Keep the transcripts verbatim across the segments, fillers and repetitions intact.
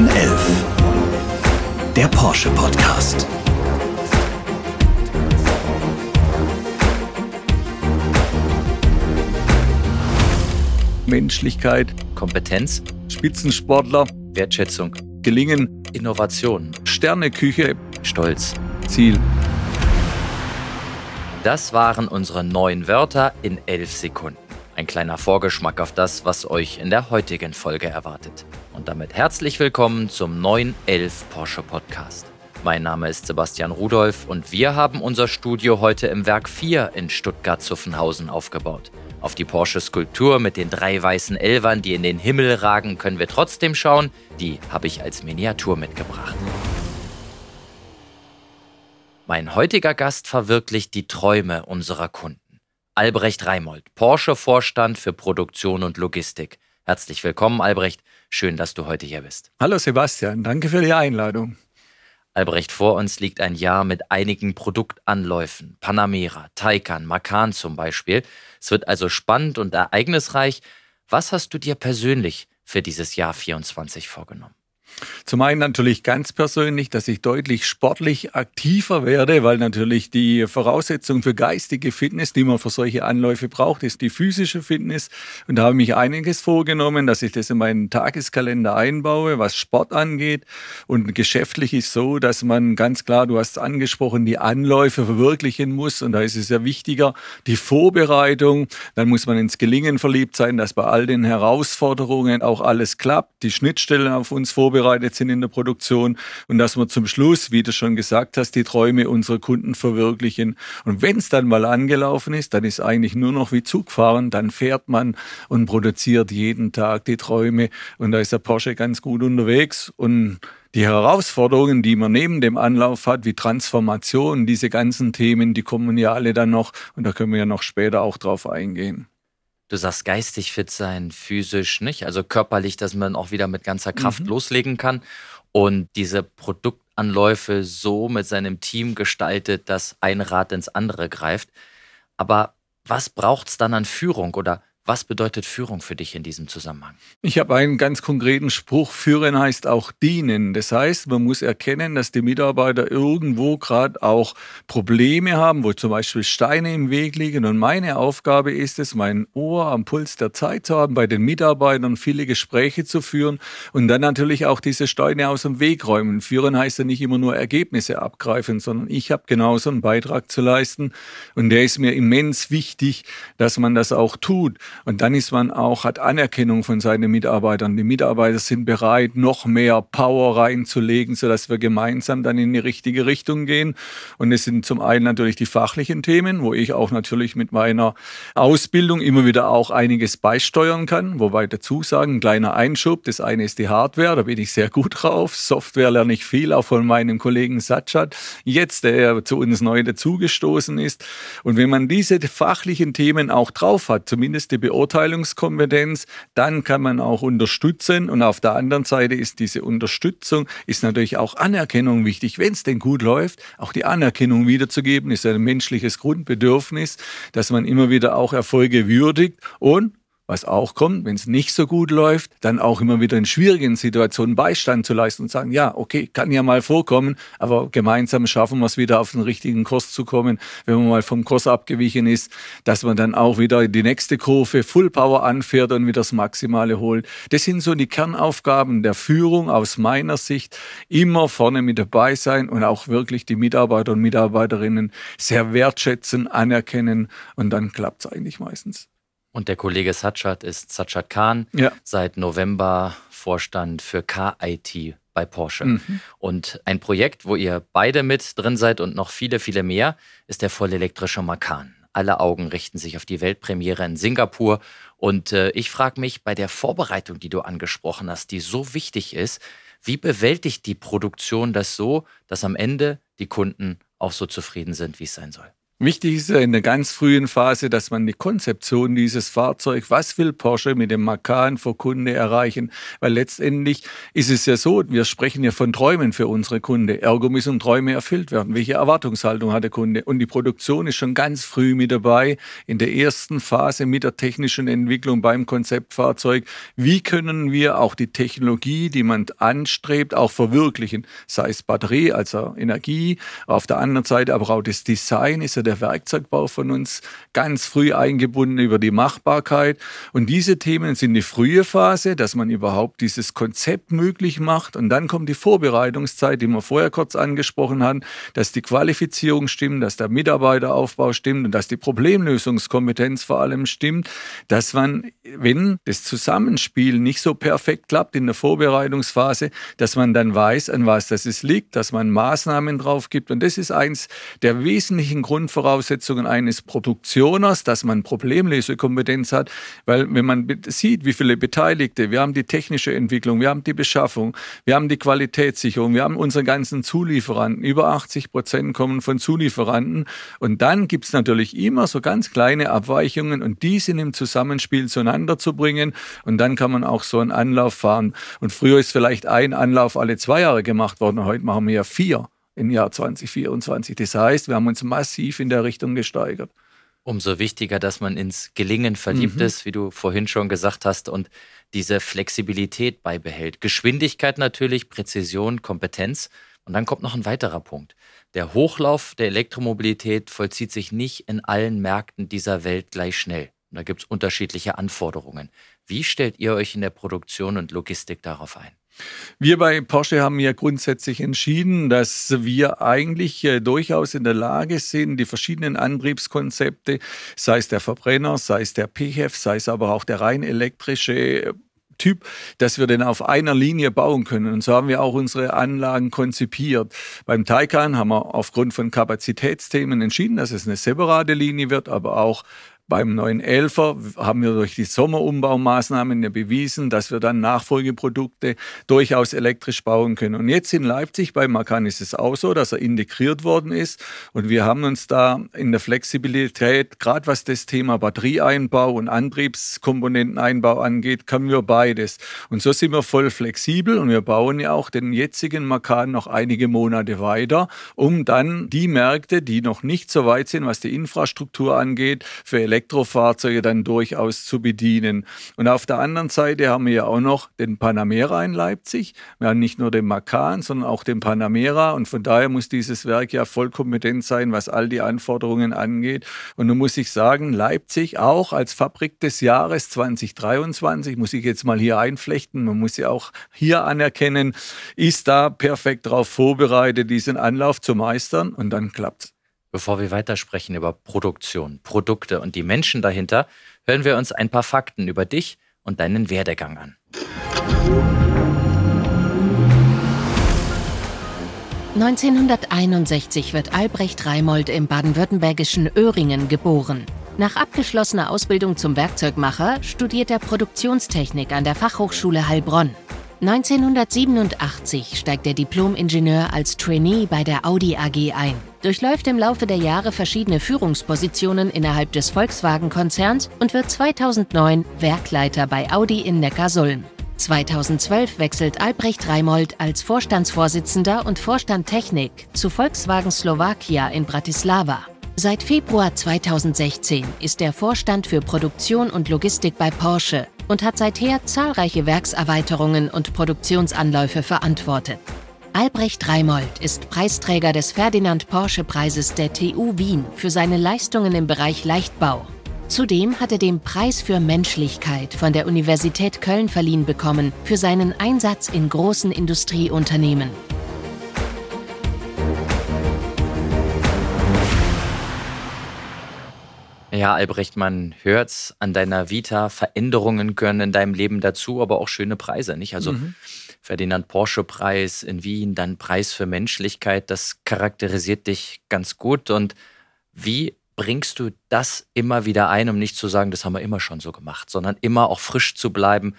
neun elf, der Porsche Podcast. Menschlichkeit, Kompetenz, Spitzensportler, Wertschätzung, Gelingen, Innovation, Sterneküche, Stolz, Ziel. Das waren unsere neun Wörter in elf Sekunden. Ein kleiner Vorgeschmack auf das, was euch in der heutigen Folge erwartet. Und damit herzlich willkommen zum neun elf Porsche Podcast. Mein Name ist Sebastian Rudolph und wir haben unser Studio heute im Werk vier in Stuttgart-Zuffenhausen aufgebaut. Auf die Porsche-Skulptur mit den drei weißen Elfern, die in den Himmel ragen, können wir trotzdem schauen. Die habe ich als Miniatur mitgebracht. Mein heutiger Gast verwirklicht die Träume unserer Kunden. Albrecht Reimold, Porsche-Vorstand für Produktion und Logistik. Herzlich willkommen, Albrecht. Schön, dass du heute hier bist. Hallo Sebastian, danke für die Einladung. Albrecht, vor uns liegt ein Jahr mit einigen Produktanläufen. Panamera, Taycan, Macan zum Beispiel. Es wird also spannend und ereignisreich. Was hast du dir persönlich für dieses Jahr vierundzwanzig vorgenommen? Zum einen natürlich ganz persönlich, dass ich deutlich sportlich aktiver werde, weil natürlich die Voraussetzung für geistige Fitness, die man für solche Anläufe braucht, ist die physische Fitness. Und da habe ich mich einiges vorgenommen, dass ich das in meinen Tageskalender einbaue, was Sport angeht. Und geschäftlich ist so, dass man ganz klar, du hast es angesprochen, die Anläufe verwirklichen muss. Und da ist es ja wichtiger, die Vorbereitung. Dann muss man ins Gelingen verliebt sein, dass bei all den Herausforderungen auch alles klappt, die Schnittstellen auf uns vorbereitet sind in der Produktion und dass wir zum Schluss, wie du schon gesagt hast, die Träume unserer Kunden verwirklichen. Und wenn es dann mal angelaufen ist, dann ist eigentlich nur noch wie Zugfahren, dann fährt man und produziert jeden Tag die Träume und da ist der Porsche ganz gut unterwegs und die Herausforderungen, die man neben dem Anlauf hat, wie Transformation, diese ganzen Themen, die kommen ja alle dann noch und da können wir ja noch später auch drauf eingehen. Du sagst geistig fit sein, physisch nicht, also körperlich, dass man auch wieder mit ganzer Kraft mhm. loslegen kann und diese Produktanläufe so mit seinem Team gestaltet, dass ein Rad ins andere greift. Aber was braucht es dann an Führung oder was bedeutet Führung für dich in diesem Zusammenhang? Ich habe einen ganz konkreten Spruch. Führen heißt auch dienen. Das heißt, man muss erkennen, dass die Mitarbeiter irgendwo gerade auch Probleme haben, wo zum Beispiel Steine im Weg liegen. Und meine Aufgabe ist es, mein Ohr am Puls der Zeit zu haben, bei den Mitarbeitern viele Gespräche zu führen und dann natürlich auch diese Steine aus dem Weg räumen. Führen heißt ja nicht immer nur Ergebnisse abgreifen, sondern ich habe genauso einen Beitrag zu leisten. Und der ist mir immens wichtig, dass man das auch tut. Und dann ist man auch, hat Anerkennung von seinen Mitarbeitern. Die Mitarbeiter sind bereit, noch mehr Power reinzulegen, sodass wir gemeinsam dann in die richtige Richtung gehen. Und es sind zum einen natürlich die fachlichen Themen, wo ich auch natürlich mit meiner Ausbildung immer wieder auch einiges beisteuern kann. Wobei dazu sagen, kleiner Einschub, das eine ist die Hardware, da bin ich sehr gut drauf. Software lerne ich viel, auch von meinem Kollegen Sajjad, jetzt der zu uns neu dazugestoßen ist. Und wenn man diese fachlichen Themen auch drauf hat, zumindest die Beurteilungskompetenz, dann kann man auch unterstützen und auf der anderen Seite ist diese Unterstützung, ist natürlich auch Anerkennung wichtig, wenn es denn gut läuft, auch die Anerkennung wiederzugeben, ist ein menschliches Grundbedürfnis, dass man immer wieder auch Erfolge würdigt und was auch kommt, wenn es nicht so gut läuft, dann auch immer wieder in schwierigen Situationen Beistand zu leisten und sagen, ja, okay, kann ja mal vorkommen, aber gemeinsam schaffen wir es wieder auf den richtigen Kurs zu kommen, wenn man mal vom Kurs abgewichen ist, dass man dann auch wieder die nächste Kurve Full Power anfährt und wieder das Maximale holt. Das sind so die Kernaufgaben der Führung aus meiner Sicht, immer vorne mit dabei sein und auch wirklich die Mitarbeiter und Mitarbeiterinnen sehr wertschätzen, anerkennen und dann klappt es eigentlich meistens. Und der Kollege Sachat ist Sachat Khan, ja. Seit November Vorstand für K I T bei Porsche. Mhm. Und ein Projekt, wo ihr beide mit drin seid und noch viele, viele mehr, ist der vollelektrische Macan. Alle Augen richten sich auf die Weltpremiere in Singapur. Und äh, ich frage mich bei der Vorbereitung, die du angesprochen hast, die so wichtig ist, wie bewältigt die Produktion das so, dass am Ende die Kunden auch so zufrieden sind, wie es sein soll? Wichtig ist ja in der ganz frühen Phase, dass man die Konzeption dieses Fahrzeugs, was will Porsche mit dem Macan für Kunde erreichen? Weil letztendlich ist es ja so, wir sprechen ja von Träumen für unsere Kunde. Ergo müssen Träume erfüllt werden. Welche Erwartungshaltung hat der Kunde? Und die Produktion ist schon ganz früh mit dabei, in der ersten Phase mit der technischen Entwicklung beim Konzeptfahrzeug. Wie können wir auch die Technologie, die man anstrebt, auch verwirklichen? Sei es Batterie, also Energie, auf der anderen Seite aber auch das Design ist ja der Werkzeugbau von uns ganz früh eingebunden über die Machbarkeit. Und diese Themen sind die frühe Phase, dass man überhaupt dieses Konzept möglich macht. Und dann kommt die Vorbereitungszeit, die wir vorher kurz angesprochen haben, dass die Qualifizierung stimmt, dass der Mitarbeiteraufbau stimmt und dass die Problemlösungskompetenz vor allem stimmt, dass man, wenn das Zusammenspiel nicht so perfekt klappt in der Vorbereitungsphase, dass man dann weiß, an was das es liegt, dass man Maßnahmen drauf gibt. Und das ist eins der wesentlichen Grundvoraussetzungen Voraussetzungen eines Produktioners, dass man Problemlösekompetenz hat, weil wenn man sieht, wie viele Beteiligte, wir haben die technische Entwicklung, wir haben die Beschaffung, wir haben die Qualitätssicherung, wir haben unsere ganzen Zulieferanten, über achtzig Prozent kommen von Zulieferanten und dann gibt es natürlich immer so ganz kleine Abweichungen und die sind im Zusammenspiel zueinander zu bringen und dann kann man auch so einen Anlauf fahren und früher ist vielleicht ein Anlauf alle zwei Jahre gemacht worden, heute machen wir ja vier. Im Jahr zwanzig vierundzwanzig. Das heißt, wir haben uns massiv in der Richtung gesteigert. Umso wichtiger, dass man ins Gelingen verliebt mhm. ist, wie du vorhin schon gesagt hast, und diese Flexibilität beibehält. Geschwindigkeit natürlich, Präzision, Kompetenz. Und dann kommt noch ein weiterer Punkt. Der Hochlauf der Elektromobilität vollzieht sich nicht in allen Märkten dieser Welt gleich schnell. Und da gibt es unterschiedliche Anforderungen. Wie stellt ihr euch in der Produktion und Logistik darauf ein? Wir bei Porsche haben ja grundsätzlich entschieden, dass wir eigentlich durchaus in der Lage sind, die verschiedenen Antriebskonzepte, sei es der Verbrenner, sei es der P H E V, sei es aber auch der rein elektrische Typ, dass wir den auf einer Linie bauen können. Und so haben wir auch unsere Anlagen konzipiert. Beim Taycan haben wir aufgrund von Kapazitätsthemen entschieden, dass es eine separate Linie wird, aber auch beim neun elfer haben wir durch die Sommerumbaumaßnahmen ja bewiesen, dass wir dann Nachfolgeprodukte durchaus elektrisch bauen können. Und jetzt in Leipzig bei Macan ist es auch so, dass er integriert worden ist. Und wir haben uns da in der Flexibilität, gerade was das Thema Batterieeinbau und Antriebskomponenteneinbau angeht, können wir beides. Und so sind wir voll flexibel und wir bauen ja auch den jetzigen Macan noch einige Monate weiter, um dann die Märkte, die noch nicht so weit sind, was die Infrastruktur angeht, für Elektromobilität, Elektrofahrzeuge dann durchaus zu bedienen. Und auf der anderen Seite haben wir ja auch noch den Panamera in Leipzig. Wir haben nicht nur den Macan, sondern auch den Panamera. Und von daher muss dieses Werk ja voll kompetent sein, was all die Anforderungen angeht. Und nun muss ich sagen, Leipzig auch als Fabrik des Jahres zwanzig dreiundzwanzig, muss ich jetzt mal hier einflechten, man muss ja auch hier anerkennen, ist da perfekt darauf vorbereitet, diesen Anlauf zu meistern. Und dann klappt's. Bevor wir weitersprechen über Produktion, Produkte und die Menschen dahinter, hören wir uns ein paar Fakten über dich und deinen Werdegang an. neunzehnhunderteinundsechzig wird Albrecht Reimold im baden-württembergischen Öhringen geboren. Nach abgeschlossener Ausbildung zum Werkzeugmacher studiert er Produktionstechnik an der Fachhochschule Heilbronn. neunzehnhundertsiebenundachtzig steigt der Diplom-Ingenieur als Trainee bei der Audi A G ein, durchläuft im Laufe der Jahre verschiedene Führungspositionen innerhalb des Volkswagen-Konzerns und wird zweitausendneun Werkleiter bei Audi in Neckarsulm. zweitausendzwölf wechselt Albrecht Reimold als Vorstandsvorsitzender und Vorstand Technik zu Volkswagen Slowakia in Bratislava. Seit Februar zweitausendsechzehn ist er Vorstand für Produktion und Logistik bei Porsche und hat seither zahlreiche Werkserweiterungen und Produktionsanläufe verantwortet. Albrecht Reimold ist Preisträger des Ferdinand-Porsche-Preises der T U Wien für seine Leistungen im Bereich Leichtbau. Zudem hat er den Preis für Menschlichkeit von der Universität Köln verliehen bekommen für seinen Einsatz in großen Industrieunternehmen. Ja, Albrecht, man hört's an deiner Vita, Veränderungen gehören in deinem Leben dazu, aber auch schöne Preise, nicht? Also mhm. Ferdinand-Porsche-Preis in Wien, dann Preis für Menschlichkeit, das charakterisiert dich ganz gut. Und wie bringst du das immer wieder ein, um nicht zu sagen, das haben wir immer schon so gemacht, sondern immer auch frisch zu bleiben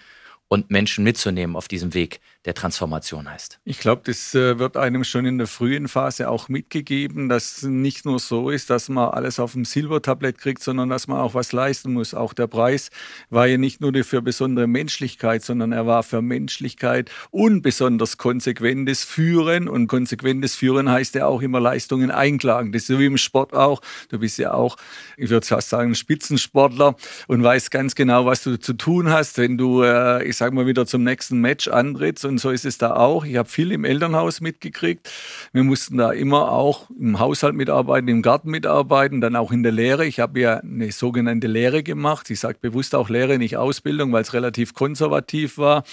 und Menschen mitzunehmen auf diesem Weg, der Transformation heißt? Ich glaube, das wird einem schon in der frühen Phase auch mitgegeben, dass es nicht nur so ist, dass man alles auf dem Silbertablett kriegt, sondern dass man auch was leisten muss. Auch der Preis war ja nicht nur für besondere Menschlichkeit, sondern er war für Menschlichkeit und besonders konsequentes Führen. Und konsequentes Führen heißt ja auch immer Leistungen einklagen. Das ist so wie im Sport auch. Du bist ja auch, ich würde fast sagen, Spitzensportler und weißt ganz genau, was du zu tun hast, wenn du, äh, ich sag mal, wieder zum nächsten Match antrittst. Und so ist es da auch. Ich habe viel im Elternhaus mitgekriegt. Wir mussten da immer auch im Haushalt mitarbeiten, im Garten mitarbeiten, dann auch in der Lehre. Ich habe ja eine sogenannte Lehre gemacht. Ich sage bewusst auch Lehre, nicht Ausbildung, weil es relativ konservativ war,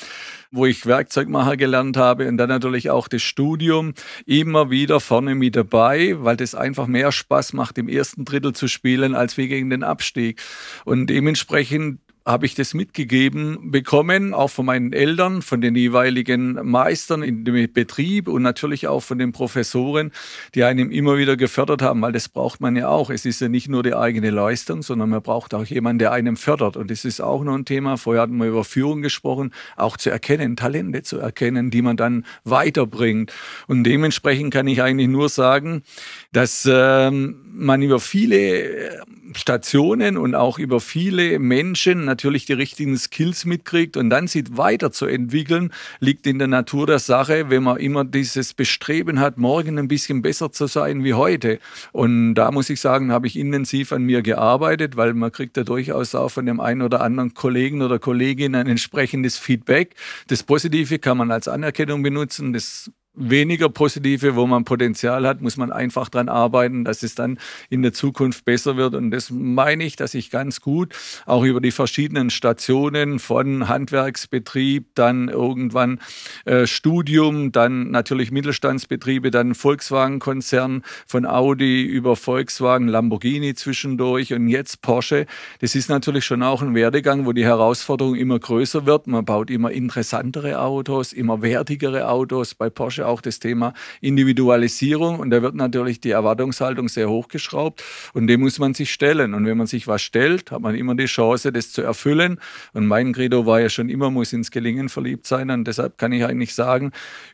wo ich Werkzeugmacher gelernt habe und dann natürlich auch das Studium immer wieder vorne mit dabei, weil das einfach mehr Spaß macht, im ersten Drittel zu spielen, als wie gegen den Abstieg. Und dementsprechend habe ich das mitgegeben bekommen, auch von meinen Eltern, von den jeweiligen Meistern in dem Betrieb und natürlich auch von den Professoren, die einem immer wieder gefördert haben, weil das braucht man ja auch. Es ist ja nicht nur die eigene Leistung, sondern man braucht auch jemanden, der einem fördert. Und das ist auch noch ein Thema, vorher hatten wir über Führung gesprochen, auch zu erkennen, Talente zu erkennen, die man dann weiterbringt. Und dementsprechend kann ich eigentlich nur sagen, dass ähm, man über viele Stationen und auch über viele Menschen natürlich die richtigen Skills mitkriegt und dann sieht, weiterzuentwickeln, liegt in der Natur der Sache, wenn man immer dieses Bestreben hat, morgen ein bisschen besser zu sein wie heute. Und da muss ich sagen, habe ich intensiv an mir gearbeitet, weil man kriegt ja durchaus auch von dem einen oder anderen Kollegen oder Kollegin ein entsprechendes Feedback. Das Positive kann man als Anerkennung benutzen, das weniger positive, wo man Potenzial hat, muss man einfach dran arbeiten, dass es dann in der Zukunft besser wird. Und das meine ich, dass ich ganz gut auch über die verschiedenen Stationen von Handwerksbetrieb, dann irgendwann äh, Studium, dann natürlich Mittelstandsbetriebe, dann Volkswagen-Konzern, von Audi über Volkswagen, Lamborghini zwischendurch und jetzt Porsche. Das ist natürlich schon auch ein Werdegang, wo die Herausforderung immer größer wird. Man baut immer interessantere Autos, immer wertigere Autos, bei Porsche auch das Thema Individualisierung und da wird natürlich die Erwartungshaltung sehr hochgeschraubt und dem muss man sich stellen und wenn man sich was stellt, hat man immer die Chance, das zu erfüllen und mein Credo war ja schon immer, muss ins Gelingen verliebt sein und deshalb kann ich eigentlich sagen,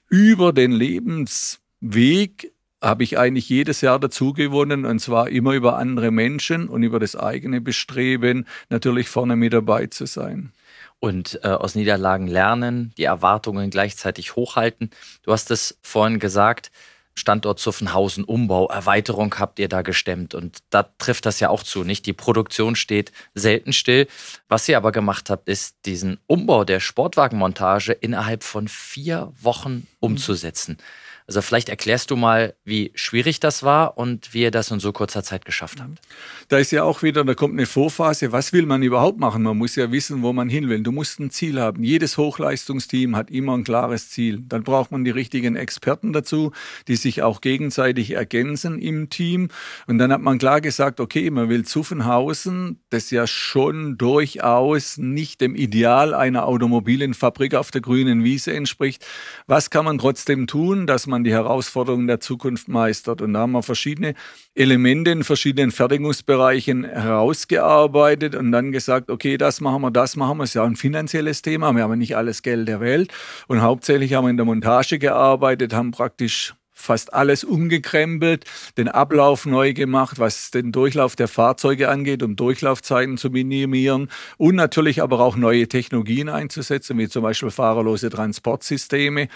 über den Lebensweg habe ich eigentlich jedes Jahr dazugewonnen und zwar immer über andere Menschen und über das eigene Bestreben, natürlich vorne mit dabei zu sein. Und äh, aus Niederlagen lernen, die Erwartungen gleichzeitig hochhalten. Du hast es vorhin gesagt, Standort Zuffenhausen, Umbau, Erweiterung habt ihr da gestemmt. Und da trifft das ja auch zu, nicht? Die Produktion steht selten still. Was ihr aber gemacht habt, ist, diesen Umbau der Sportwagenmontage innerhalb von vier Wochen umzusetzen. Also vielleicht erklärst du mal, wie schwierig das war und wie ihr das in so kurzer Zeit geschafft habt. Da ist ja auch wieder, da kommt eine Vorphase, was will man überhaupt machen? Man muss ja wissen, wo man hin will. Du musst ein Ziel haben. Jedes Hochleistungsteam hat immer ein klares Ziel. Dann braucht man die richtigen Experten dazu, die sich auch gegenseitig ergänzen im Team. Und dann hat man klar gesagt, okay, man will Zuffenhausen, das ja schon durchaus nicht dem Ideal einer Automobilfabrik auf der grünen Wiese entspricht. Was kann man trotzdem tun, dass man die Herausforderungen der Zukunft meistert. Und da haben wir verschiedene Elemente in verschiedenen Fertigungsbereichen herausgearbeitet und dann gesagt, okay, das machen wir, das machen wir. Das ist ja ein finanzielles Thema, wir haben nicht alles Geld der Welt. Und hauptsächlich haben wir in der Montage gearbeitet, haben praktisch fast alles umgekrempelt, den Ablauf neu gemacht, was den Durchlauf der Fahrzeuge angeht, um Durchlaufzeiten zu minimieren und natürlich aber auch neue Technologien einzusetzen, wie zum Beispiel fahrerlose Transportsysteme.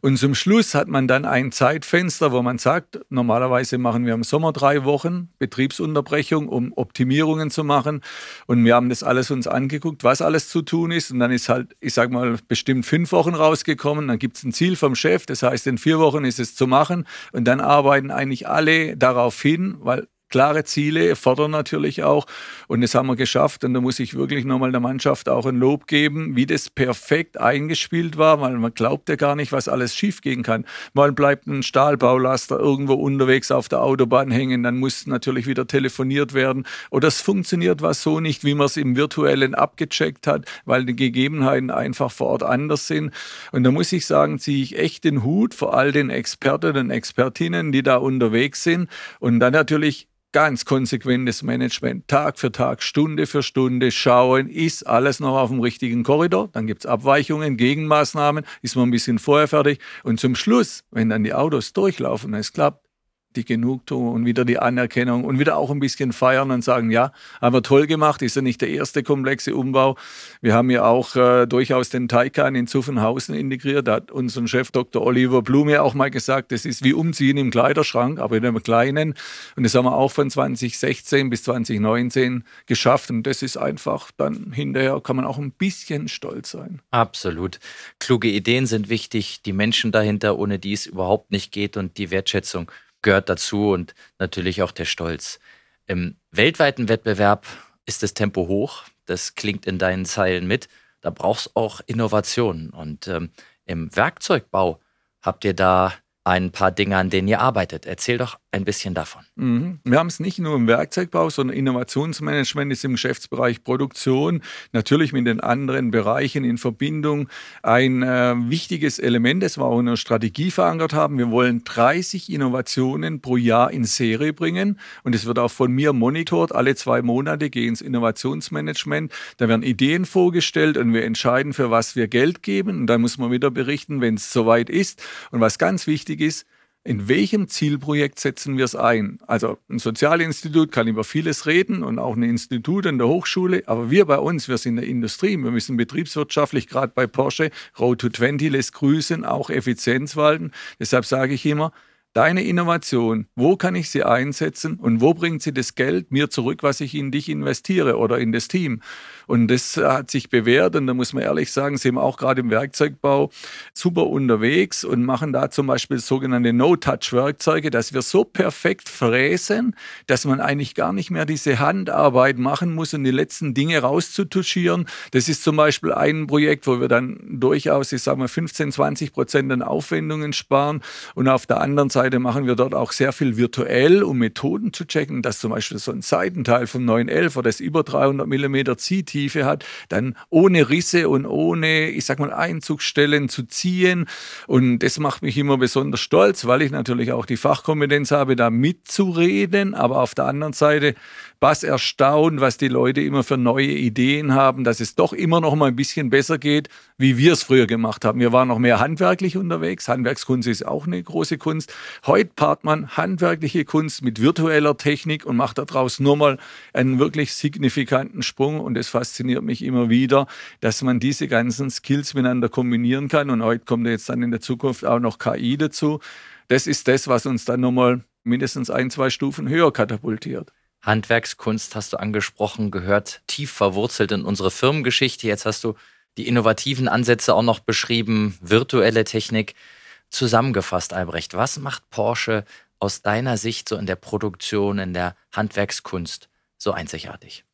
Und zum Schluss hat man dann ein Zeitfenster, wo man sagt, normalerweise machen wir im Sommer drei Wochen Betriebsunterbrechung, um Optimierungen zu machen. Und wir haben das alles uns angeguckt, was alles zu tun ist. Und dann ist halt, ich sag mal, bestimmt fünf Wochen rausgekommen. Dann gibt es ein Ziel vom Chef. Das heißt, in vier Wochen ist es zu machen. Und dann arbeiten eigentlich alle darauf hin, weil klare Ziele fordern natürlich auch und das haben wir geschafft und da muss ich wirklich nochmal der Mannschaft auch ein Lob geben, wie das perfekt eingespielt war, weil man glaubt ja gar nicht, was alles schief gehen kann. Mal bleibt ein Stahlbaulaster irgendwo unterwegs auf der Autobahn hängen, dann muss natürlich wieder telefoniert werden oder es funktioniert was so nicht, wie man es im Virtuellen abgecheckt hat, weil die Gegebenheiten einfach vor Ort anders sind und da muss ich sagen, ziehe ich echt den Hut vor all den Experten und Expertinnen, die da unterwegs sind und dann natürlich Ganz konsequentes Management, Tag für Tag, Stunde für Stunde schauen, ist alles noch auf dem richtigen Korridor, dann gibt es Abweichungen, Gegenmaßnahmen, ist man ein bisschen vorher fertig und zum Schluss, wenn dann die Autos durchlaufen und es klappt, die Genugtuung und wieder die Anerkennung und wieder auch ein bisschen feiern und sagen, ja, haben wir toll gemacht, ist ja nicht der erste komplexe Umbau. Wir haben ja auch äh, durchaus den Taycan in Zuffenhausen integriert. Da hat unser Chef Doktor Oliver Blume auch mal gesagt, das ist wie Umziehen im Kleiderschrank, aber in einem kleinen. Und das haben wir auch von zwanzig sechzehn bis zwanzig neunzehn geschafft. Und das ist einfach, dann hinterher kann man auch ein bisschen stolz sein. Absolut. Kluge Ideen sind wichtig, die Menschen dahinter, ohne die es überhaupt nicht geht und die Wertschätzung gehört dazu und natürlich auch der Stolz. Im weltweiten Wettbewerb ist das Tempo hoch. Das klingt in deinen Zeilen mit. Da brauchst du auch Innovationen. Und ähm, im Werkzeugbau habt ihr da ein paar Dinge, an denen ihr arbeitet. Erzähl doch ein bisschen davon. Mhm. Wir haben es nicht nur im Werkzeugbau, sondern Innovationsmanagement ist im Geschäftsbereich Produktion natürlich mit den anderen Bereichen in Verbindung ein äh, wichtiges Element, das wir auch in der Strategie verankert haben. Wir wollen dreißig Innovationen pro Jahr in Serie bringen und es wird auch von mir monitort. Alle zwei Monate gehen ins Innovationsmanagement. Da werden Ideen vorgestellt und wir entscheiden, für was wir Geld geben. Und dann muss man wieder berichten, wenn es soweit ist. Und was ganz wichtig ist, in welchem Zielprojekt setzen wir es ein? Also ein Sozialinstitut kann über vieles reden und auch ein Institut an der Hochschule, aber wir bei uns, wir sind in der Industrie, wir müssen betriebswirtschaftlich, gerade bei Porsche, Road to zwanzig lässt grüßen, auch Effizienz walten. Deshalb sage ich immer, deine Innovation, wo kann ich sie einsetzen und wo bringt sie das Geld mir zurück, was ich in dich investiere oder in das Team? Und das hat sich bewährt und da muss man ehrlich sagen, sind wir auch gerade im Werkzeugbau super unterwegs und machen da zum Beispiel sogenannte No-Touch-Werkzeuge, dass wir so perfekt fräsen, dass man eigentlich gar nicht mehr diese Handarbeit machen muss und um die letzten Dinge rauszutuschieren. Das ist zum Beispiel ein Projekt, wo wir dann durchaus, ich sage mal, fünfzehn, zwanzig Prozent an Aufwendungen sparen und auf der anderen Seite machen wir dort auch sehr viel virtuell, um Methoden zu checken, dass zum Beispiel so ein Seitenteil vom neun elf oder das über dreihundert Millimeter Ziehtiefe hat, dann ohne Risse und ohne, ich sag mal, Einzugsstellen zu ziehen. Und das macht mich immer besonders stolz, weil ich natürlich auch die Fachkompetenz habe, da mitzureden. Aber auf der anderen Seite, was erstaunt, was die Leute immer für neue Ideen haben, dass es doch immer noch mal ein bisschen besser geht, wie wir es früher gemacht haben. Wir waren noch mehr handwerklich unterwegs. Handwerkskunst ist auch eine große Kunst. Heute paart man handwerkliche Kunst mit virtueller Technik und macht daraus nochmal einen wirklich signifikanten Sprung. Und es fasziniert mich immer wieder, dass man diese ganzen Skills miteinander kombinieren kann. Und heute kommt jetzt dann in der Zukunft auch noch K I dazu. Das ist das, was uns dann nochmal mindestens ein, zwei Stufen höher katapultiert. Handwerkskunst hast du angesprochen, gehört tief verwurzelt in unsere Firmengeschichte. Jetzt hast du die innovativen Ansätze auch noch beschrieben, virtuelle Technik. Zusammengefasst, Albrecht, was macht Porsche aus deiner Sicht so in der Produktion, in der Handwerkskunst so einzigartig?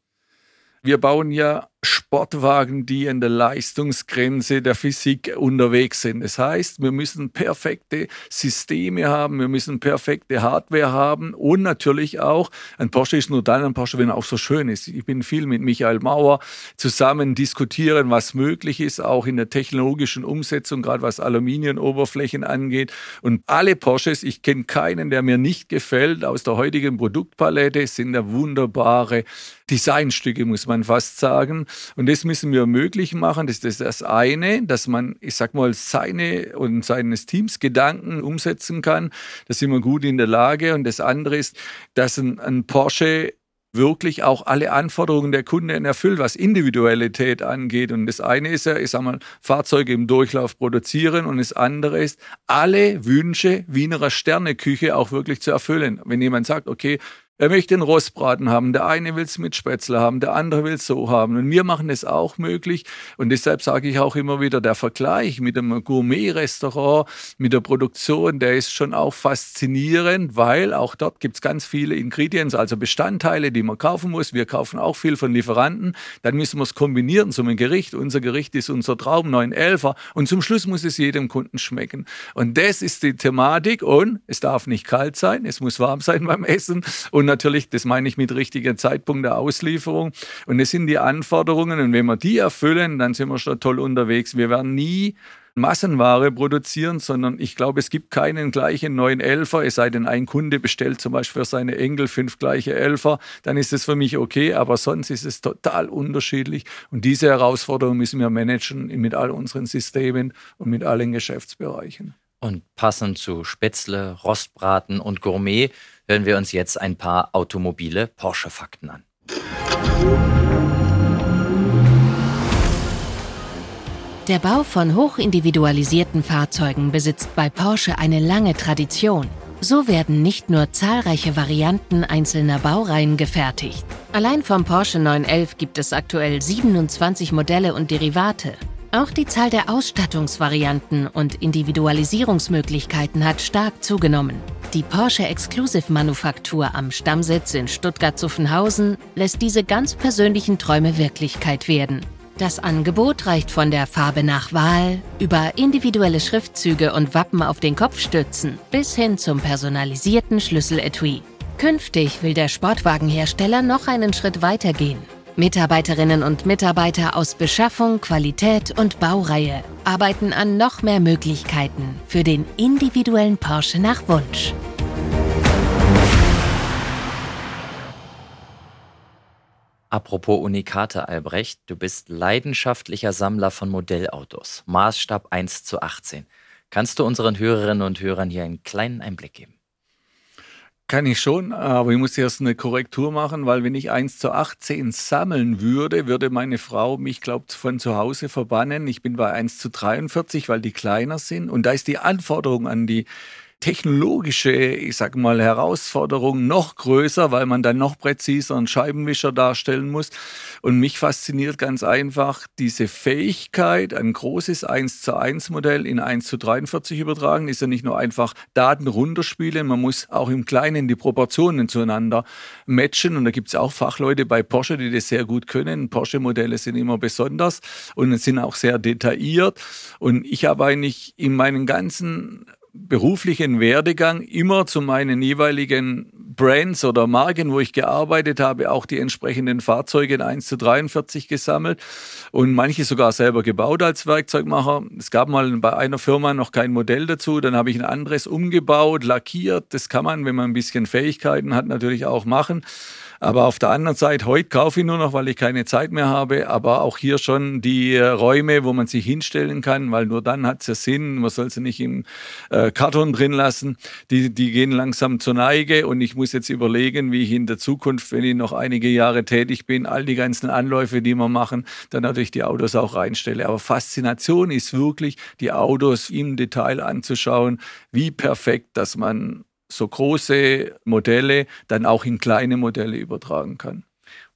Wir bauen ja Sportwagen, die an der Leistungsgrenze der Physik unterwegs sind. Das heißt, wir müssen perfekte Systeme haben, wir müssen perfekte Hardware haben und natürlich auch, ein Porsche ist nur dann ein Porsche, wenn er auch so schön ist. Ich bin viel mit Michael Mauer zusammen diskutieren, was möglich ist, auch in der technologischen Umsetzung, gerade was Aluminiumoberflächen angeht. Und alle Porsches, ich kenne keinen, der mir nicht gefällt, aus der heutigen Produktpalette, sind da wunderbare Designstücke, muss man fast sagen. Und das müssen wir möglich machen. Das ist das eine, dass man, ich sag mal, seine und seines Teams Gedanken umsetzen kann. Da sind wir gut in der Lage. Und das andere ist, dass ein, ein Porsche wirklich auch alle Anforderungen der Kunden erfüllt, was Individualität angeht. Und das eine ist ja, ich sag mal, Fahrzeuge im Durchlauf produzieren und das andere ist, alle Wünsche Wiener Sterneküche auch wirklich zu erfüllen. Wenn jemand sagt, okay, er möchte den Rostbraten haben, der eine will es mit Spätzle haben, der andere will es so haben. Und wir machen es auch möglich. Und deshalb sage ich auch immer wieder, der Vergleich mit einem Gourmet-Restaurant, mit der Produktion, der ist schon auch faszinierend, weil auch dort gibt es ganz viele Ingredients, also Bestandteile, die man kaufen muss. Wir kaufen auch viel von Lieferanten. Dann müssen wir es kombinieren zum Gericht. Unser Gericht ist unser Traum, neun elfer. Und zum Schluss muss es jedem Kunden schmecken. Und das ist die Thematik. Und es darf nicht kalt sein, es muss warm sein beim Essen. Und Und natürlich, das meine ich mit richtigen Zeitpunkt der Auslieferung. Und das sind die Anforderungen. Und wenn wir die erfüllen, dann sind wir schon toll unterwegs. Wir werden nie Massenware produzieren, sondern ich glaube, es gibt keinen gleichen neun elfer, es sei denn, ein Kunde bestellt zum Beispiel für seine Enkel fünf gleiche elfer, dann ist es für mich okay, aber sonst ist es total unterschiedlich und diese Herausforderung müssen wir managen mit all unseren Systemen und mit allen Geschäftsbereichen. Und passend zu Spätzle, Rostbraten und Gourmet hören wir uns jetzt ein paar automobile Porsche-Fakten an. Der Bau von hochindividualisierten Fahrzeugen besitzt bei Porsche eine lange Tradition. So werden nicht nur zahlreiche Varianten einzelner Baureihen gefertigt. Allein vom Porsche neun elf gibt es aktuell siebenundzwanzig Modelle und Derivate. Auch die Zahl der Ausstattungsvarianten und Individualisierungsmöglichkeiten hat stark zugenommen. Die Porsche Exclusive Manufaktur am Stammsitz in Stuttgart-Zuffenhausen lässt diese ganz persönlichen Träume Wirklichkeit werden. Das Angebot reicht von der Farbe nach Wahl über individuelle Schriftzüge und Wappen auf den Kopfstützen bis hin zum personalisierten Schlüsseletui. Künftig will der Sportwagenhersteller noch einen Schritt weiter gehen. Mitarbeiterinnen und Mitarbeiter aus Beschaffung, Qualität und Baureihe arbeiten an noch mehr Möglichkeiten für den individuellen Porsche nach Wunsch. Apropos Unikate, Albrecht, du bist leidenschaftlicher Sammler von Modellautos, Maßstab eins zu achtzehn. Kannst du unseren Hörerinnen und Hörern hier einen kleinen Einblick geben? Kann ich schon, aber ich muss erst eine Korrektur machen, weil wenn ich eins zu achtzehn sammeln würde, würde meine Frau mich, glaubt, von zu Hause verbannen. Ich bin bei eins zu dreiundvierzig, weil die kleiner sind. Und da ist die Anforderung an die technologische, ich sag mal, Herausforderung noch größer, weil man dann noch präziser einen Scheibenwischer darstellen muss. Und mich fasziniert ganz einfach diese Fähigkeit, ein großes eins zu eins Modell in eins zu dreiundvierzig übertragen, ist ja nicht nur einfach Daten runterspielen, man muss auch im Kleinen die Proportionen zueinander matchen. Und da gibt es auch Fachleute bei Porsche, die das sehr gut können. Porsche-Modelle sind immer besonders und sind auch sehr detailliert. Und ich habe eigentlich in meinen ganzen beruflichen Werdegang immer zu meinen jeweiligen Brands oder Marken, wo ich gearbeitet habe, auch die entsprechenden Fahrzeuge in eins zu dreiundvierzig gesammelt und manche sogar selber gebaut als Werkzeugmacher. Es gab mal bei einer Firma noch kein Modell dazu, dann habe ich ein anderes umgebaut, lackiert. Das kann man, wenn man ein bisschen Fähigkeiten hat, natürlich auch machen. Aber auf der anderen Seite, heute kaufe ich nur noch, weil ich keine Zeit mehr habe, aber auch hier schon die Räume, wo man sich hinstellen kann, weil nur dann hat es ja Sinn, man soll sie nicht im äh, Karton drin lassen, die, die gehen langsam zur Neige und ich muss jetzt überlegen, wie ich in der Zukunft, wenn ich noch einige Jahre tätig bin, all die ganzen Anläufe, die wir machen, dann natürlich die Autos auch reinstelle. Aber Faszination ist wirklich, die Autos im Detail anzuschauen, wie perfekt, dass man so große Modelle dann auch in kleine Modelle übertragen kann.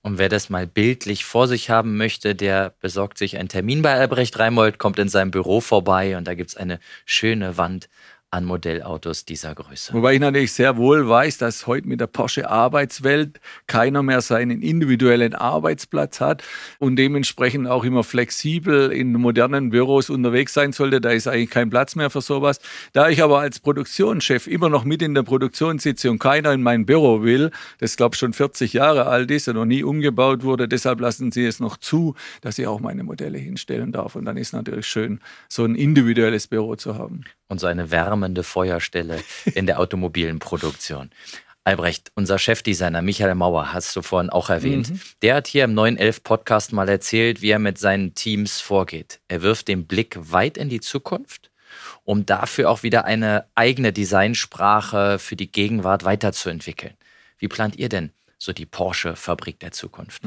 Und wer das mal bildlich vor sich haben möchte, der besorgt sich einen Termin bei Albrecht Reimold, kommt in seinem Büro vorbei und da gibt es eine schöne Wand an Modellautos dieser Größe. Wobei ich natürlich sehr wohl weiß, dass heute mit der Porsche-Arbeitswelt keiner mehr seinen individuellen Arbeitsplatz hat und dementsprechend auch immer flexibel in modernen Büros unterwegs sein sollte. Da ist eigentlich kein Platz mehr für sowas. Da ich aber als Produktionschef immer noch mit in der Produktion sitze und keiner in mein Büro will, das glaube ich schon vierzig Jahre alt ist und noch nie umgebaut wurde, deshalb lassen sie es noch zu, dass ich auch meine Modelle hinstellen darf. Und dann ist natürlich schön, so ein individuelles Büro zu haben. Und so eine wärmende Feuerstelle in der automobilen Produktion. Albrecht, unser Chefdesigner Michael Mauer, hast du vorhin auch erwähnt, mhm. der hat hier im neun elf Podcast mal erzählt, wie er mit seinen Teams vorgeht. Er wirft den Blick weit in die Zukunft, um dafür auch wieder eine eigene Designsprache für die Gegenwart weiterzuentwickeln. Wie plant ihr denn so die Porsche-Fabrik der Zukunft?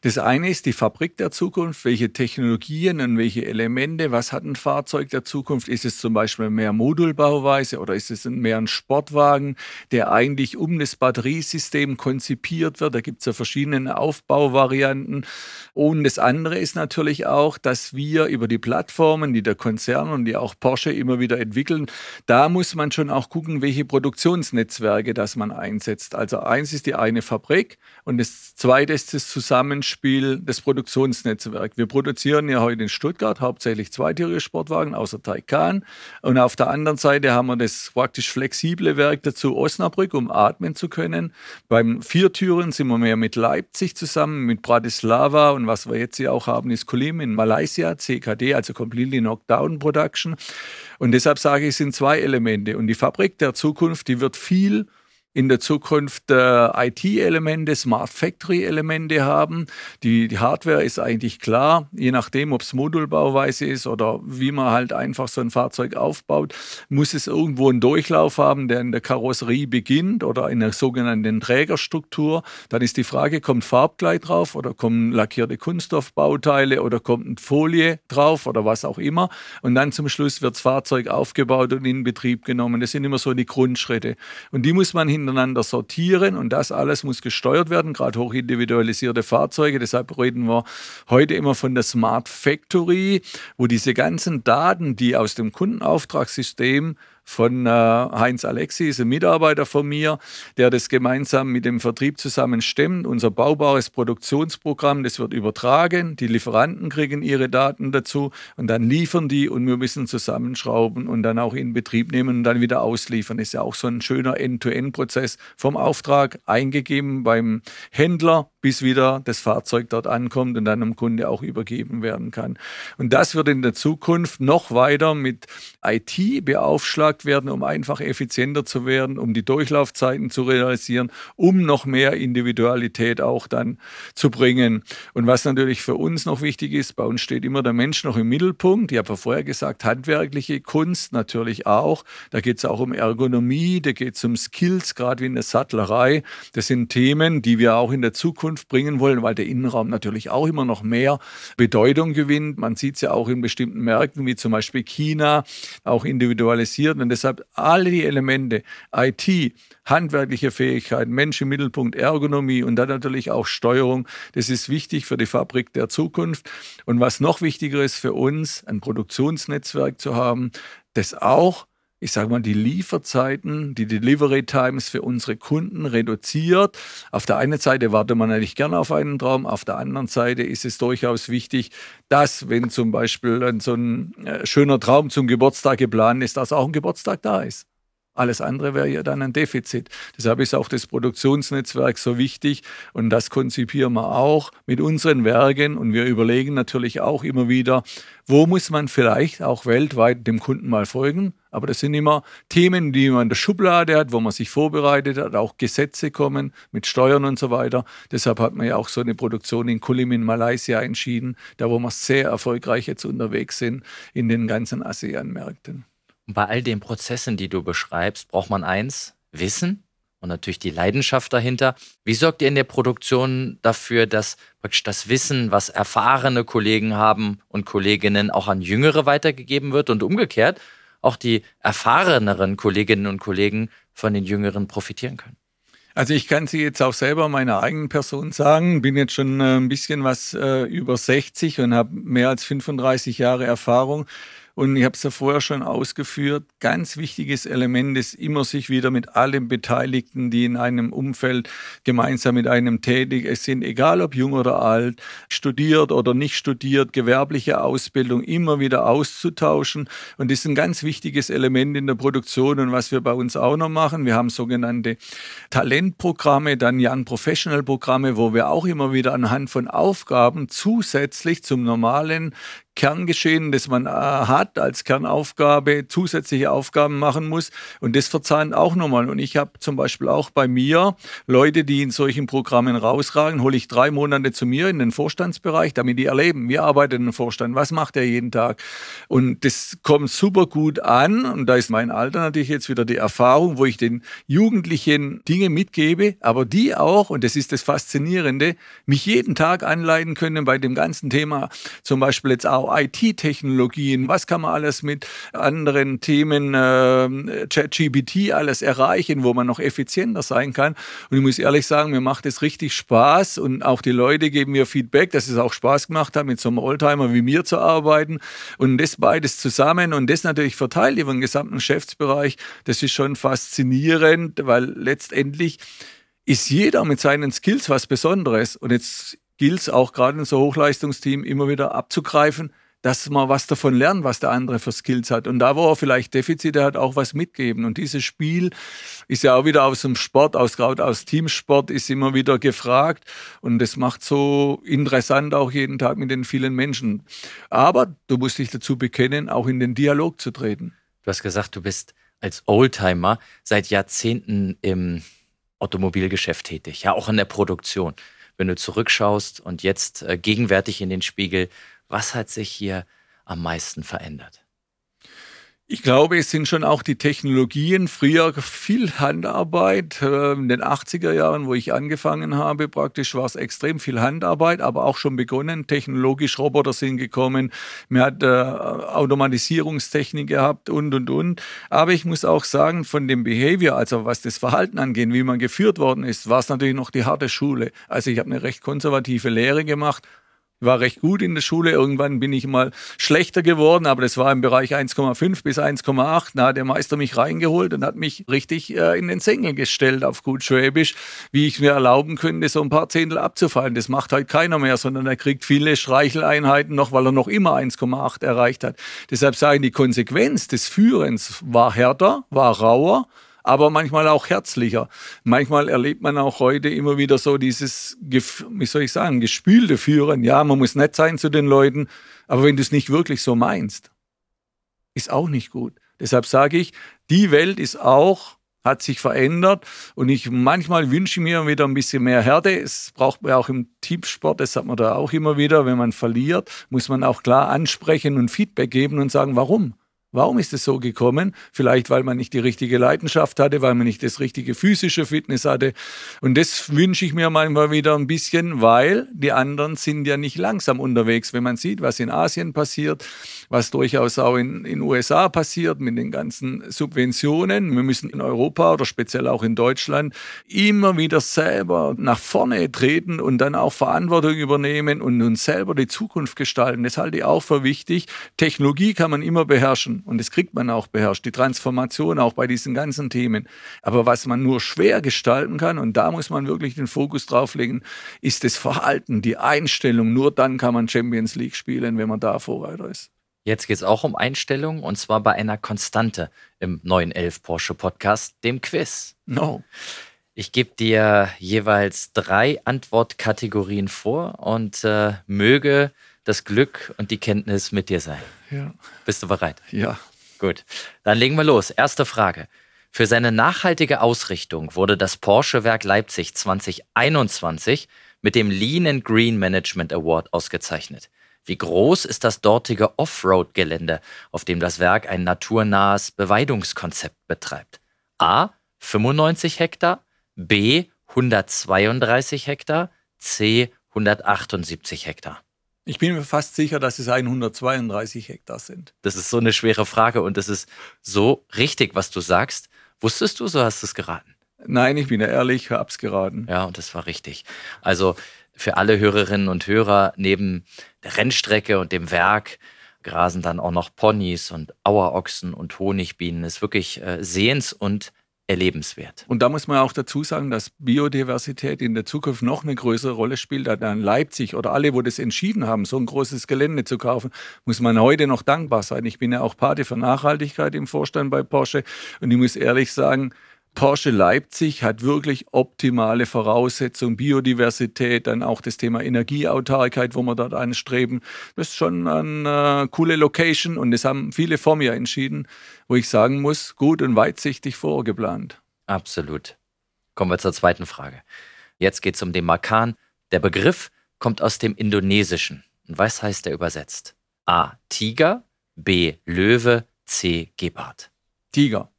Das eine ist die Fabrik der Zukunft, welche Technologien und welche Elemente, was hat ein Fahrzeug der Zukunft? Ist es zum Beispiel mehr Modulbauweise oder ist es mehr ein Sportwagen, der eigentlich um das Batteriesystem konzipiert wird? Da gibt es ja verschiedene Aufbauvarianten. Und das andere ist natürlich auch, dass wir über die Plattformen, die der Konzern und die auch Porsche immer wieder entwickeln, da muss man schon auch gucken, welche Produktionsnetzwerke das man einsetzt. Also eins ist die eine Fabrik. Und das Zweite ist das Zusammenspiel des Produktionsnetzwerks. Wir produzieren ja heute in Stuttgart hauptsächlich zweitürige Sportwagen, außer Taycan. Und auf der anderen Seite haben wir das praktisch flexible Werk dazu Osnabrück, um atmen zu können. Beim Viertüren sind wir mehr mit Leipzig zusammen, mit Bratislava. Und was wir jetzt hier auch haben, ist Kulim in Malaysia, C K D, also Completely Knockdown Production. Und deshalb sage ich, es sind zwei Elemente. Und die Fabrik der Zukunft, die wird viel in der Zukunft äh, I T-Elemente, Smart Factory-Elemente haben. Die, die Hardware ist eigentlich klar, je nachdem, ob es Modulbauweise ist oder wie man halt einfach so ein Fahrzeug aufbaut, muss es irgendwo einen Durchlauf haben, der in der Karosserie beginnt oder in der sogenannten Trägerstruktur. Dann ist die Frage, kommt Farbkleid drauf oder kommen lackierte Kunststoffbauteile oder kommt eine Folie drauf oder was auch immer. Und dann zum Schluss wird das Fahrzeug aufgebaut und in Betrieb genommen. Das sind immer so die Grundschritte. Und die muss man hin miteinander sortieren und das alles muss gesteuert werden, gerade hochindividualisierte Fahrzeuge. Deshalb reden wir heute immer von der Smart Factory, wo diese ganzen Daten, die aus dem Kundenauftragssystem von äh, Heinz Alexi, ist ein Mitarbeiter von mir, der das gemeinsam mit dem Vertrieb zusammen stemmt. Unser baubares Produktionsprogramm, das wird übertragen, die Lieferanten kriegen ihre Daten dazu und dann liefern die und wir müssen zusammenschrauben und dann auch in Betrieb nehmen und dann wieder ausliefern. Das ist ja auch so ein schöner End-to-End-Prozess vom Auftrag, eingegeben beim Händler, bis wieder das Fahrzeug dort ankommt und dann am Kunde auch übergeben werden kann. Und das wird in der Zukunft noch weiter mit I T beaufschlagt werden, um einfach effizienter zu werden, um die Durchlaufzeiten zu realisieren, um noch mehr Individualität auch dann zu bringen. Und was natürlich für uns noch wichtig ist, bei uns steht immer der Mensch noch im Mittelpunkt. Ich habe ja vorher gesagt, handwerkliche Kunst natürlich auch. Da geht es auch um Ergonomie, da geht es um Skills, gerade wie in der Sattlerei. Das sind Themen, die wir auch in der Zukunft bringen wollen, weil der Innenraum natürlich auch immer noch mehr Bedeutung gewinnt. Man sieht es ja auch in bestimmten Märkten, wie zum Beispiel China, auch individualisiert. Und deshalb alle die Elemente, I T, handwerkliche Fähigkeiten, Mensch im Mittelpunkt, Ergonomie und dann natürlich auch Steuerung. Das ist wichtig für die Fabrik der Zukunft. Und was noch wichtiger ist für uns, ein Produktionsnetzwerk zu haben, das auch, ich sage mal, die Lieferzeiten, die Delivery Times für unsere Kunden reduziert. Auf der einen Seite wartet man natürlich gerne auf einen Traum, auf der anderen Seite ist es durchaus wichtig, dass, wenn zum Beispiel dann so ein schöner Traum zum Geburtstag geplant ist, dass auch ein Geburtstag da ist. Alles andere wäre ja dann ein Defizit. Deshalb ist auch das Produktionsnetzwerk so wichtig und das konzipieren wir auch mit unseren Werken und wir überlegen natürlich auch immer wieder, wo muss man vielleicht auch weltweit dem Kunden mal folgen. Aber das sind immer Themen, die man in der Schublade hat, wo man sich vorbereitet hat, auch Gesetze kommen mit Steuern und so weiter. Deshalb hat man ja auch so eine Produktion in Kulim in Malaysia entschieden, da wo wir sehr erfolgreich jetzt unterwegs sind in den ganzen ASEAN-Märkten. Und bei all den Prozessen, die du beschreibst, braucht man eins, Wissen und natürlich die Leidenschaft dahinter. Wie sorgt ihr in der Produktion dafür, dass praktisch das Wissen, was erfahrene Kollegen haben und Kolleginnen, auch an Jüngere weitergegeben wird und umgekehrt auch die erfahreneren Kolleginnen und Kollegen von den Jüngeren profitieren können? Also ich kann Sie jetzt auch selber meiner eigenen Person sagen, bin jetzt schon ein bisschen was äh, über sechzig und habe mehr als fünfunddreißig Jahre Erfahrung. Und ich habe es ja vorher schon ausgeführt, ganz wichtiges Element ist immer sich wieder mit allen Beteiligten, die in einem Umfeld gemeinsam mit einem tätig sind, egal ob jung oder alt, studiert oder nicht studiert, gewerbliche Ausbildung immer wieder auszutauschen. Und das ist ein ganz wichtiges Element in der Produktion und was wir bei uns auch noch machen. Wir haben sogenannte Talentprogramme, dann Young Professional Programme, wo wir auch immer wieder anhand von Aufgaben zusätzlich zum normalen Kerngeschehen, das man hat als Kernaufgabe, zusätzliche Aufgaben machen muss. Und das verzahnt auch nochmal. Und ich habe zum Beispiel auch bei mir Leute, die in solchen Programmen rausragen, hole ich drei Monate zu mir in den Vorstandsbereich, damit die erleben, wir arbeiten im Vorstand, was macht er jeden Tag? Und das kommt super gut an. Und da ist mein Alter natürlich jetzt wieder die Erfahrung, wo ich den Jugendlichen Dinge mitgebe, aber die auch, und das ist das Faszinierende, mich jeden Tag anleiten können bei dem ganzen Thema, zum Beispiel jetzt auch I T-Technologien, was kann man alles mit anderen Themen, äh, ChatGPT alles erreichen, wo man noch effizienter sein kann. Und ich muss ehrlich sagen, mir macht es richtig Spaß und auch die Leute geben mir Feedback, dass es auch Spaß gemacht hat, mit so einem Oldtimer wie mir zu arbeiten und das beides zusammen und das natürlich verteilt über den gesamten Geschäftsbereich. Das ist schon faszinierend, weil letztendlich ist jeder mit seinen Skills was Besonderes. Und jetzt gilt es auch gerade in so Hochleistungsteam immer wieder abzugreifen, dass man was davon lernt, was der andere für Skills hat. Und da, wo er vielleicht Defizite hat, auch was mitgeben. Und dieses Spiel ist ja auch wieder aus dem Sport, aus, gerade aus Teamsport, ist immer wieder gefragt. Und das macht so interessant auch jeden Tag mit den vielen Menschen. Aber du musst dich dazu bekennen, auch in den Dialog zu treten. Du hast gesagt, du bist als Oldtimer seit Jahrzehnten im Automobilgeschäft tätig, ja auch in der Produktion. Wenn du zurückschaust und jetzt äh, gegenwärtig in den Spiegel, was hat sich hier am meisten verändert? Ich glaube, es sind schon auch die Technologien. Früher viel Handarbeit. In den achtziger Jahren, wo ich angefangen habe, praktisch war es extrem viel Handarbeit, aber auch schon begonnen. Technologisch Roboter sind gekommen. Man hat äh, Automatisierungstechnik gehabt und, und, und. Aber ich muss auch sagen, von dem Behavior, also was das Verhalten angeht, wie man geführt worden ist, war es natürlich noch die harte Schule. Also ich habe eine recht konservative Lehre gemacht. War recht gut in der Schule. Irgendwann bin ich mal schlechter geworden, aber das war im Bereich eins Komma fünf bis eins Komma acht. Da hat der Meister mich reingeholt und hat mich richtig äh, in den Senkel gestellt, auf gut Schwäbisch, wie ich mir erlauben könnte, so ein paar Zehntel abzufallen. Das macht heute keiner mehr, sondern er kriegt viele Streicheleinheiten noch, weil er noch immer eins Komma acht erreicht hat. Deshalb sage ich, die Konsequenz des Führens war härter, war rauer, aber manchmal auch herzlicher. Manchmal erlebt man auch heute immer wieder so dieses, wie soll ich sagen, gespülte Führen. Ja, man muss nett sein zu den Leuten, aber wenn du es nicht wirklich so meinst, ist auch nicht gut. Deshalb sage ich, die Welt ist auch, hat sich verändert und ich manchmal wünsche mir wieder ein bisschen mehr Härte. Es braucht man auch im Teamsport, das hat man da auch immer wieder, wenn man verliert, muss man auch klar ansprechen und Feedback geben und sagen, warum? Warum ist es so gekommen? Vielleicht, weil man nicht die richtige Leidenschaft hatte, weil man nicht das richtige physische Fitness hatte. Und das wünsche ich mir manchmal wieder ein bisschen, weil die anderen sind ja nicht langsam unterwegs. Wenn man sieht, was in Asien passiert, was durchaus auch in den U S A passiert mit den ganzen Subventionen. Wir müssen in Europa oder speziell auch in Deutschland immer wieder selber nach vorne treten und dann auch Verantwortung übernehmen und uns selber die Zukunft gestalten. Das halte ich auch für wichtig. Technologie kann man immer beherrschen. Und das kriegt man auch beherrscht, die Transformation auch bei diesen ganzen Themen. Aber was man nur schwer gestalten kann, und da muss man wirklich den Fokus drauf legen, ist das Verhalten, die Einstellung. Nur dann kann man Champions League spielen, wenn man da Vorreiter ist. Jetzt geht es auch um Einstellung und zwar bei einer Konstante im neun elf Porsche Podcast, dem Quiz. No. Ich gebe dir jeweils drei Antwortkategorien vor und äh, möge das Glück und die Kenntnis mit dir sein. Ja. Bist du bereit? Ja. Gut, dann legen wir los. Erste Frage. Für seine nachhaltige Ausrichtung wurde das Porsche-Werk Leipzig zwanzig einundzwanzig mit dem Lean and Green Management Award ausgezeichnet. Wie groß ist das dortige Offroad-Gelände, auf dem das Werk ein naturnahes Beweidungskonzept betreibt? A. fünfundneunzig Hektar, B. hundertzweiunddreißig Hektar, C. hundertachtundsiebzig Hektar. Ich bin mir fast sicher, dass es hundertzweiunddreißig Hektar sind. Das ist so eine schwere Frage und das ist so richtig, was du sagst. Wusstest du, so hast du es geraten? Nein, ich bin ja ehrlich, hab's geraten. Ja, und das war richtig. Also für alle Hörerinnen und Hörer, neben der Rennstrecke und dem Werk grasen dann auch noch Ponys und Auerochsen und Honigbienen. Das ist wirklich äh, sehens- und erlebenswert. Und da muss man auch dazu sagen, dass Biodiversität in der Zukunft noch eine größere Rolle spielt. An Leipzig oder alle, wo das entschieden haben, so ein großes Gelände zu kaufen, muss man heute noch dankbar sein. Ich bin ja auch Pate für Nachhaltigkeit im Vorstand bei Porsche und ich muss ehrlich sagen, Porsche Leipzig hat wirklich optimale Voraussetzungen, Biodiversität, dann auch das Thema Energieautarkheit, wo wir dort anstreben. Das ist schon eine äh, coole Location und das haben viele vor mir entschieden, wo ich sagen muss, gut und weitsichtig vorgeplant. Absolut. Kommen wir zur zweiten Frage. Jetzt geht es um den Macan. Der Begriff kommt aus dem Indonesischen. Und was heißt der übersetzt? A. Tiger, B. Löwe, C. Gepard. Tiger.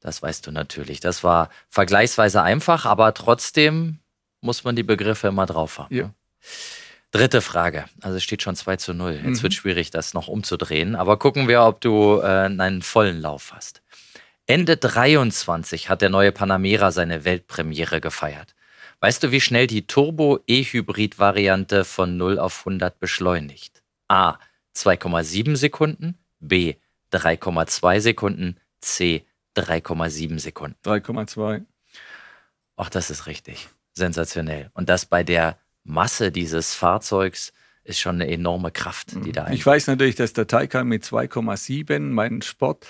Das weißt du natürlich. Das war vergleichsweise einfach, aber trotzdem muss man die Begriffe immer drauf haben. Ja. Dritte Frage. Also es steht schon zwei zu null. Jetzt mhm. wird es schwierig, das noch umzudrehen. Aber gucken wir, ob du äh, einen vollen Lauf hast. Ende dreiundzwanzig hat der neue Panamera seine Weltpremiere gefeiert. Weißt du, wie schnell die Turbo-E-Hybrid-Variante von null auf hundert beschleunigt? A. zwei Komma sieben Sekunden, B. drei Komma zwei Sekunden, C. drei Komma sieben Sekunden. drei Komma zwei. ach, das ist richtig. Sensationell. Und das bei der Masse dieses Fahrzeugs ist schon eine enorme Kraft, die da ist. Ich weiß natürlich, dass der Taycan mit zwei Komma sieben, mein Sport,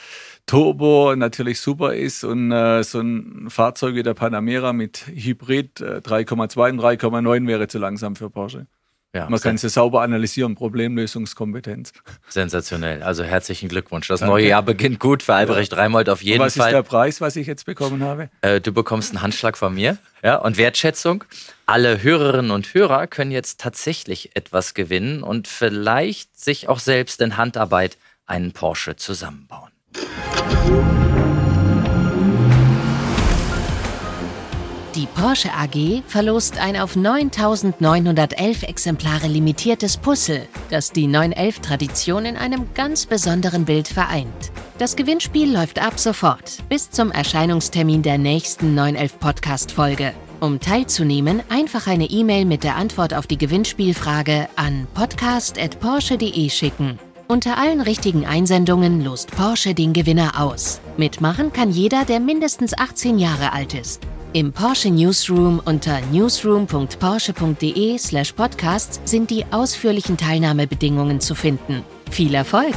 Turbo natürlich super ist und äh, so ein Fahrzeug wie der Panamera mit Hybrid äh, drei Komma zwei und drei Komma neun wäre zu langsam für Porsche. Ja, man kann es ja sauber analysieren, Problemlösungskompetenz. Sensationell, also herzlichen Glückwunsch. Das Danke. Neue Jahr beginnt gut für Albrecht ja. Reimold auf jeden Fall. Was ist Fall. Der Preis, was ich jetzt bekommen habe? Äh, du bekommst einen Handschlag von mir ja, und Wertschätzung. Alle Hörerinnen und Hörer können jetzt tatsächlich etwas gewinnen und vielleicht sich auch selbst in Handarbeit einen Porsche zusammenbauen. Die Porsche A G verlost ein auf neuntausendneunhundertelf Exemplare limitiertes Puzzle, das die neun elf-Tradition in einem ganz besonderen Bild vereint. Das Gewinnspiel läuft ab sofort, bis zum Erscheinungstermin der nächsten neun elf-Podcast-Folge. Um teilzunehmen, einfach eine E-Mail mit der Antwort auf die Gewinnspielfrage an podcast at porsche punkt de schicken. Unter allen richtigen Einsendungen lost Porsche den Gewinner aus. Mitmachen kann jeder, der mindestens achtzehn Jahre alt ist. Im Porsche Newsroom unter newsroom.porsche.de slash podcasts sind die ausführlichen Teilnahmebedingungen zu finden. Viel Erfolg!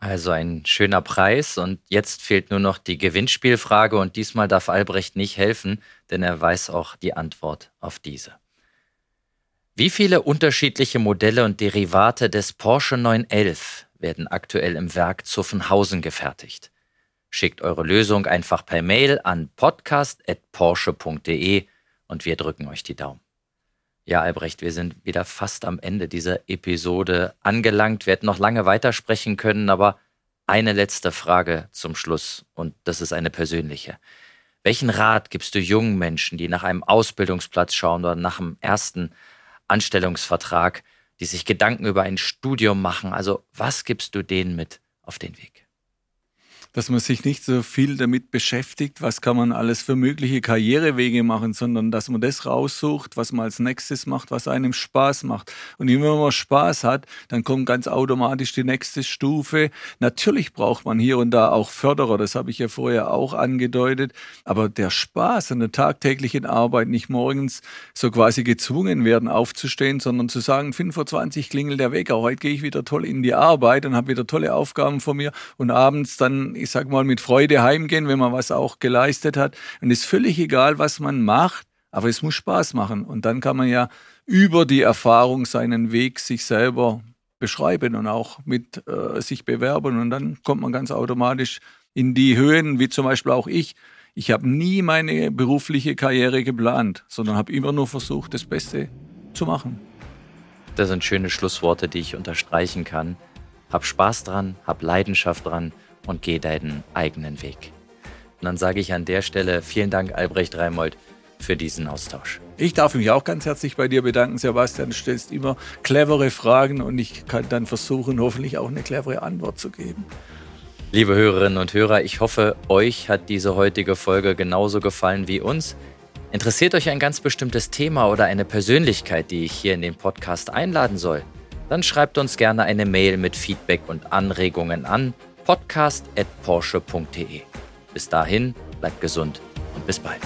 Also ein schöner Preis und jetzt fehlt nur noch die Gewinnspielfrage und diesmal darf Albrecht nicht helfen, denn er weiß auch die Antwort auf diese. Wie viele unterschiedliche Modelle und Derivate des Porsche neun elf werden aktuell im Werk Zuffenhausen gefertigt? Schickt eure Lösung einfach per Mail an podcast at porsche punkt de und wir drücken euch die Daumen. Ja, Albrecht, wir sind wieder fast am Ende dieser Episode angelangt. Wir hätten noch lange weitersprechen können, aber eine letzte Frage zum Schluss und das ist eine persönliche. Welchen Rat gibst du jungen Menschen, die nach einem Ausbildungsplatz schauen oder nach dem ersten Anstellungsvertrag, die sich Gedanken über ein Studium machen? Also was gibst du denen mit auf den Weg? Dass man sich nicht so viel damit beschäftigt, was kann man alles für mögliche Karrierewege machen, sondern dass man das raussucht, was man als nächstes macht, was einem Spaß macht. Und wenn man Spaß hat, dann kommt ganz automatisch die nächste Stufe. Natürlich braucht man hier und da auch Förderer, das habe ich ja vorher auch angedeutet. Aber der Spaß an der tagtäglichen Arbeit, nicht morgens so quasi gezwungen werden aufzustehen, sondern zu sagen, fünf Uhr zwanzig klingelt der Wecker, heute gehe ich wieder toll in die Arbeit und habe wieder tolle Aufgaben vor mir und abends dann, ich sag mal, mit Freude heimgehen, wenn man was auch geleistet hat. Und es ist völlig egal, was man macht, aber es muss Spaß machen. Und dann kann man ja über die Erfahrung seinen Weg sich selber beschreiben und auch mit äh, sich bewerben. Und dann kommt man ganz automatisch in die Höhen, wie zum Beispiel auch ich. Ich habe nie meine berufliche Karriere geplant, sondern habe immer nur versucht, das Beste zu machen. Das sind schöne Schlussworte, die ich unterstreichen kann. Hab Spaß dran, hab Leidenschaft dran und geh deinen eigenen Weg. Und dann sage ich an der Stelle vielen Dank, Albrecht Reimold, für diesen Austausch. Ich darf mich auch ganz herzlich bei dir bedanken, Sebastian. Du stellst immer clevere Fragen und ich kann dann versuchen, hoffentlich auch eine clevere Antwort zu geben. Liebe Hörerinnen und Hörer, ich hoffe, euch hat diese heutige Folge genauso gefallen wie uns. Interessiert euch ein ganz bestimmtes Thema oder eine Persönlichkeit, die ich hier in den Podcast einladen soll? Dann schreibt uns gerne eine Mail mit Feedback und Anregungen an podcast at porsche punkt de. Bis dahin, bleibt gesund und bis bald.